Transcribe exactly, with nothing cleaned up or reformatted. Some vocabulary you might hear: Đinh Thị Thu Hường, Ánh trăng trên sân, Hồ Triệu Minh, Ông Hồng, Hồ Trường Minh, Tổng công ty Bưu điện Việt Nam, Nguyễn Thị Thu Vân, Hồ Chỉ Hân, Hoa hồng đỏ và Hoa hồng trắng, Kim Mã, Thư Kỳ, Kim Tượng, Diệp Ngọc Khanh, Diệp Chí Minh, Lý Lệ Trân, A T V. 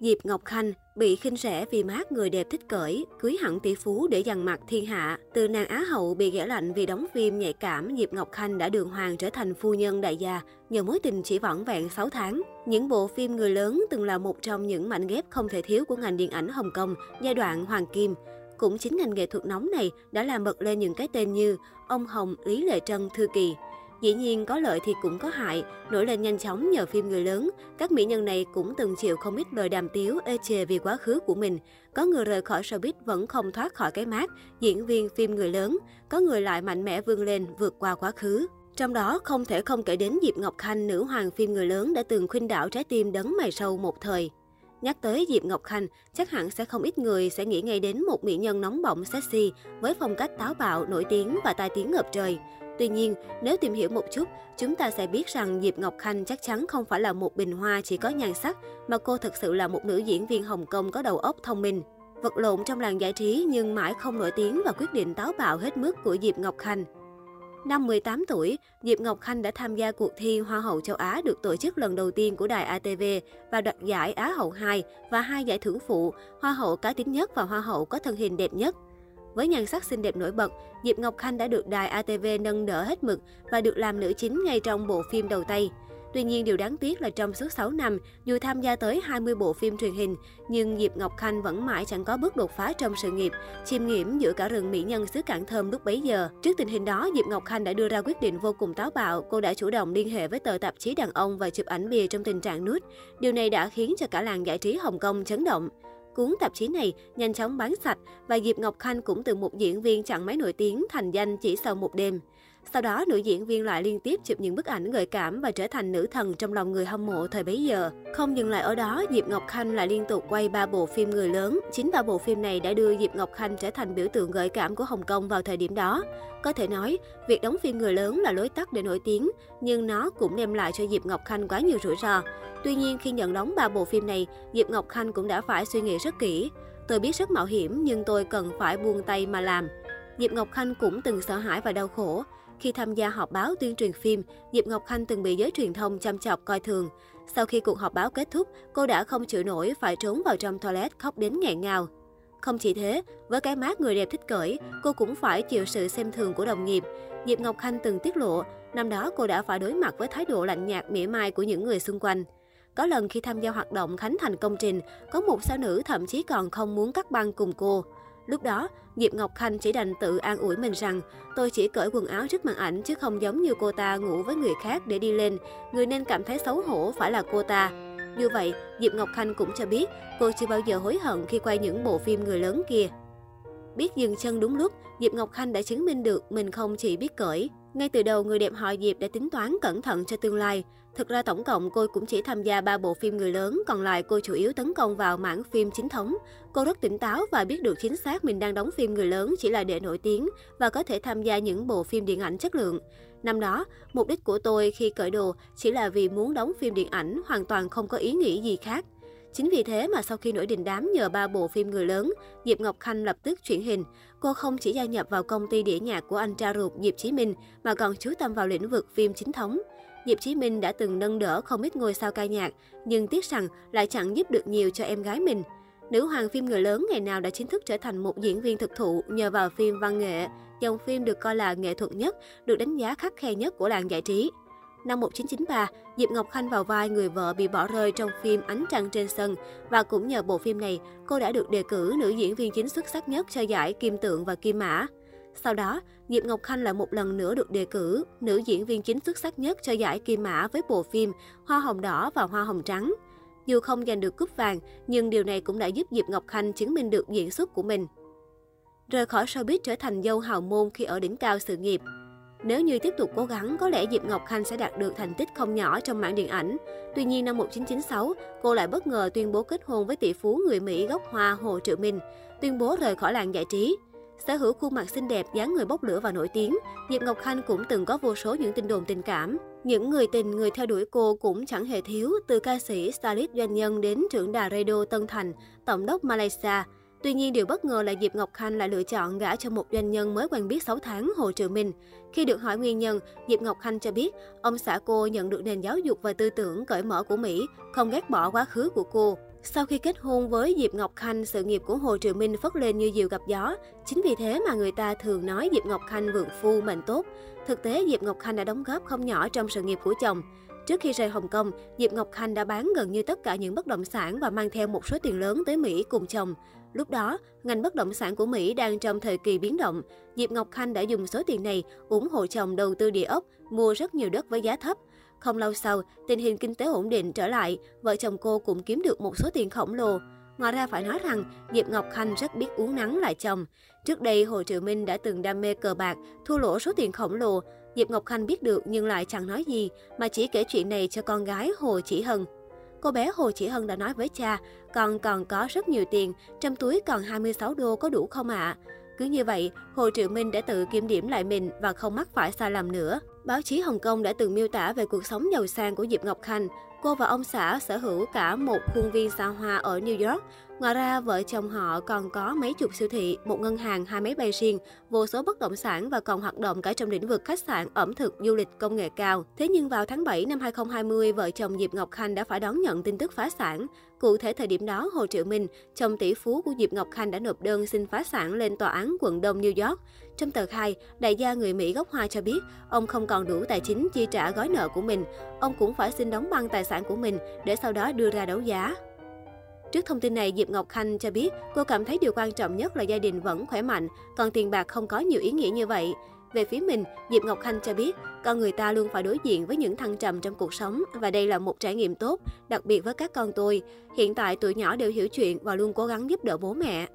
Diệp Ngọc Khanh bị khinh rẻ vì mát người đẹp thích cởi, cưới hẳn tỷ phú để dằn mặt thiên hạ. Từ nàng Á hậu bị ghẻ lạnh vì đóng phim nhạy cảm, Diệp Ngọc Khanh đã đường hoàng trở thành phu nhân đại gia nhờ mối tình chỉ vỏn vẹn sáu tháng. Những bộ phim người lớn từng là một trong những mảnh ghép không thể thiếu của ngành điện ảnh Hồng Kông giai đoạn hoàng kim. Cũng chính ngành nghệ thuật nóng này đã làm bật lên những cái tên như Ông Hồng, Lý Lệ Trân, Thư Kỳ. Dĩ nhiên có lợi thì cũng có hại, nổi lên nhanh chóng nhờ phim người lớn. Các mỹ nhân này cũng từng chịu không ít lời đàm tiếu, ê chề vì quá khứ của mình. Có người rời khỏi showbiz vẫn không thoát khỏi cái mác, diễn viên phim người lớn. Có người lại mạnh mẽ vươn lên, vượt qua quá khứ. Trong đó không thể không kể đến Diệp Ngọc Khanh, nữ hoàng phim người lớn đã từng khuynh đảo trái tim đấng mày râu một thời. Nhắc tới Diệp Ngọc Khanh, chắc hẳn sẽ không ít người sẽ nghĩ ngay đến một mỹ nhân nóng bỏng sexy với phong cách táo bạo, nổi tiếng và tai tiếng ngập trời. Tuy nhiên, nếu tìm hiểu một chút, chúng ta sẽ biết rằng Diệp Ngọc Khanh chắc chắn không phải là một bình hoa chỉ có nhan sắc, mà cô thực sự là một nữ diễn viên Hồng Kông có đầu óc thông minh. Vật lộn trong làng giải trí nhưng mãi không nổi tiếng và quyết định táo bạo hết mức của Diệp Ngọc Khanh. Năm mười tám tuổi, Diệp Ngọc Khanh đã tham gia cuộc thi Hoa hậu châu Á được tổ chức lần đầu tiên của Đài A T V và đoạt giải Á hậu hai và hai giải thưởng phụ, Hoa hậu cá tính nhất và Hoa hậu có thân hình đẹp nhất. Với nhan sắc xinh đẹp nổi bật, Diệp Ngọc Khanh đã được Đài A T V nâng đỡ hết mực và được làm nữ chính ngay trong bộ phim đầu tay. Tuy nhiên, điều đáng tiếc là trong suốt sáu năm, dù tham gia tới hai mươi bộ phim truyền hình, nhưng Diệp Ngọc Khanh vẫn mãi chẳng có bước đột phá trong sự nghiệp, chiêm nghiệm giữa cả rừng mỹ nhân xứ Cảng Thơm lúc bấy giờ. Trước tình hình đó, Diệp Ngọc Khanh đã đưa ra quyết định vô cùng táo bạo. Cô đã chủ động liên hệ với tờ tạp chí đàn ông và chụp ảnh bìa trong tình trạng nude. Điều này đã khiến cho cả làng giải trí Hồng Kông chấn động. Cuốn tạp chí này nhanh chóng bán sạch và Diệp Ngọc Khanh cũng từ một diễn viên chẳng mấy nổi tiếng thành danh chỉ sau một đêm. Sau đó, nữ diễn viên lại liên tiếp chụp những bức ảnh gợi cảm và trở thành nữ thần trong lòng người hâm mộ thời bấy giờ. Không dừng lại ở đó, Diệp Ngọc Khanh lại liên tục quay ba bộ phim người lớn. Chính ba bộ phim này đã đưa Diệp Ngọc Khanh trở thành biểu tượng gợi cảm của Hồng Kông vào thời điểm đó. Có thể nói, việc đóng phim người lớn là lối tắt để nổi tiếng, nhưng nó cũng đem lại cho Diệp Ngọc Khanh quá nhiều rủi ro. Tuy nhiên, khi nhận đóng ba bộ phim này, Diệp Ngọc Khanh cũng đã phải suy nghĩ rất kỹ. Tôi biết rất mạo hiểm, nhưng tôi cần phải buông tay mà làm. Diệp Ngọc Khanh cũng từng sợ hãi và đau khổ. Khi tham gia họp báo tuyên truyền phim, Diệp Ngọc Khanh từng bị giới truyền thông châm chọc coi thường. Sau khi cuộc họp báo kết thúc, cô đã không chịu nổi phải trốn vào trong toilet khóc đến nghẹn ngào. Không chỉ thế, với cái mác người đẹp thích cởi, cô cũng phải chịu sự xem thường của đồng nghiệp. Diệp Ngọc Khanh từng tiết lộ, năm đó cô đã phải đối mặt với thái độ lạnh nhạt mỉa mai của những người xung quanh. Có lần khi tham gia hoạt động khánh thành công trình, có một sao nữ thậm chí còn không muốn cắt băng cùng cô. Lúc đó, Diệp Ngọc Khanh chỉ đành tự an ủi mình rằng tôi chỉ cởi quần áo trước màn ảnh chứ không giống như cô ta ngủ với người khác để đi lên. Người nên cảm thấy xấu hổ phải là cô ta. Như vậy, Diệp Ngọc Khanh cũng cho biết cô chưa bao giờ hối hận khi quay những bộ phim người lớn kia. Biết dừng chân đúng lúc, Diệp Ngọc Khanh đã chứng minh được mình không chỉ biết cởi. Ngay từ đầu, người đẹp họ Diệp đã tính toán cẩn thận cho tương lai. Thực ra tổng cộng cô cũng chỉ tham gia ba bộ phim người lớn, còn lại cô chủ yếu tấn công vào mảng phim chính thống. Cô rất tỉnh táo và biết được chính xác mình đang đóng phim người lớn chỉ là để nổi tiếng và có thể tham gia những bộ phim điện ảnh chất lượng. Năm đó, mục đích của tôi khi cởi đồ chỉ là vì muốn đóng phim điện ảnh, hoàn toàn không có ý nghĩ gì khác. Chính vì thế mà sau khi nổi đình đám nhờ ba bộ phim người lớn, Diệp Ngọc Khanh lập tức chuyển hình. Cô không chỉ gia nhập vào công ty đĩa nhạc của anh cha ruột Diệp Chí Minh mà còn chú tâm vào lĩnh vực phim chính thống. Diệp Chí Minh đã từng nâng đỡ không ít ngôi sao ca nhạc, nhưng tiếc rằng lại chẳng giúp được nhiều cho em gái mình. Nữ hoàng phim người lớn ngày nào đã chính thức trở thành một diễn viên thực thụ nhờ vào phim văn nghệ, dòng phim được coi là nghệ thuật nhất, được đánh giá khắt khe nhất của làng giải trí. Năm một nghìn chín trăm chín mươi ba, Diệp Ngọc Khanh vào vai người vợ bị bỏ rơi trong phim Ánh trăng trên sân và cũng nhờ bộ phim này, cô đã được đề cử nữ diễn viên chính xuất sắc nhất cho giải Kim Tượng và Kim Mã. Sau đó, Diệp Ngọc Khanh lại một lần nữa được đề cử nữ diễn viên chính xuất sắc nhất cho giải Kim Mã với bộ phim Hoa hồng đỏ và Hoa hồng trắng. Dù không giành được cúp vàng, nhưng điều này cũng đã giúp Diệp Ngọc Khanh chứng minh được diễn xuất của mình. Rời khỏi showbiz trở thành dâu hào môn khi ở đỉnh cao sự nghiệp. Nếu như tiếp tục cố gắng, có lẽ Diệp Ngọc Khanh sẽ đạt được thành tích không nhỏ trong mảng điện ảnh. Tuy nhiên, năm một nghìn chín trăm chín mươi sáu, cô lại bất ngờ tuyên bố kết hôn với tỷ phú người Mỹ gốc Hoa Hồ Triệu Minh, tuyên bố rời khỏi làng giải trí. Sở hữu khuôn mặt xinh đẹp, dáng người bốc lửa và nổi tiếng, Diệp Ngọc Khanh cũng từng có vô số những tin đồn tình cảm. Những người tình, người theo đuổi cô cũng chẳng hề thiếu, từ ca sĩ, stylist, doanh nhân đến trưởng đài radio Tân Thành, tổng đốc Malaysia. Tuy nhiên, điều bất ngờ là Diệp Ngọc Khanh lại lựa chọn gả cho một doanh nhân mới quen biết sáu tháng, Hồ Trường Minh. Khi được hỏi nguyên nhân, Diệp Ngọc Khanh cho biết ông xã cô nhận được nền giáo dục và tư tưởng cởi mở của Mỹ, không ghét bỏ quá khứ của cô. Sau khi kết hôn với Diệp Ngọc Khanh, sự nghiệp của Hồ Triệu Minh phất lên như diều gặp gió. Chính vì thế mà người ta thường nói Diệp Ngọc Khanh vượng phu mệnh tốt. Thực tế, Diệp Ngọc Khanh đã đóng góp không nhỏ trong sự nghiệp của chồng. Trước khi rời Hồng Kông, Diệp Ngọc Khanh đã bán gần như tất cả những bất động sản và mang theo một số tiền lớn tới Mỹ cùng chồng. Lúc đó, ngành bất động sản của Mỹ đang trong thời kỳ biến động. Diệp Ngọc Khanh đã dùng số tiền này ủng hộ chồng đầu tư địa ốc, mua rất nhiều đất với giá thấp. Không lâu sau, tình hình kinh tế ổn định trở lại, vợ chồng cô cũng kiếm được một số tiền khổng lồ. Ngoài ra phải nói rằng, Diệp Ngọc Khanh rất biết uốn nắn lại chồng. Trước đây, Hồ Triệu Minh đã từng đam mê cờ bạc, thua lỗ số tiền khổng lồ. Diệp Ngọc Khanh biết được nhưng lại chẳng nói gì, mà chỉ kể chuyện này cho con gái Hồ Chỉ Hân. Cô bé Hồ Chỉ Hân đã nói với cha, con còn có rất nhiều tiền, trong túi còn hai mươi sáu đô có đủ không ạ? À? Cứ như vậy, Hồ Triệu Minh đã tự kiểm điểm lại mình và không mắc phải sai lầm nữa. Báo chí Hồng Kông đã từng miêu tả về cuộc sống giàu sang của Diệp Ngọc Khanh. Cô và ông xã sở hữu cả một khuôn viên xa hoa ở New York. Ngoài ra, vợ chồng họ còn có mấy chục siêu thị, một ngân hàng, hai máy bay riêng, vô số bất động sản và còn hoạt động cả trong lĩnh vực khách sạn, ẩm thực, du lịch, công nghệ cao. Thế nhưng vào tháng bảy năm hai không hai không, vợ chồng Diệp Ngọc Khanh đã phải đón nhận tin tức phá sản. Cụ thể thời điểm đó, Hồ Triệu Minh, chồng tỷ phú của Diệp Ngọc Khanh đã nộp đơn xin phá sản lên tòa án quận Đông New York. Trong tờ khai, đại gia người Mỹ gốc Hoa cho biết, ông không còn đủ tài chính chi trả gói nợ của mình. Ông cũng phải xin đóng băng tài sản của mình để sau đó đưa ra đấu giá. Trước thông tin này, Diệp Ngọc Khanh cho biết cô cảm thấy điều quan trọng nhất là gia đình vẫn khỏe mạnh, còn tiền bạc không có nhiều ý nghĩa như vậy. Về phía mình, Diệp Ngọc Khanh cho biết con người ta luôn phải đối diện với những thăng trầm trong cuộc sống và đây là một trải nghiệm tốt, đặc biệt với các con tôi. Hiện tại tụi nhỏ đều hiểu chuyện và luôn cố gắng giúp đỡ bố mẹ.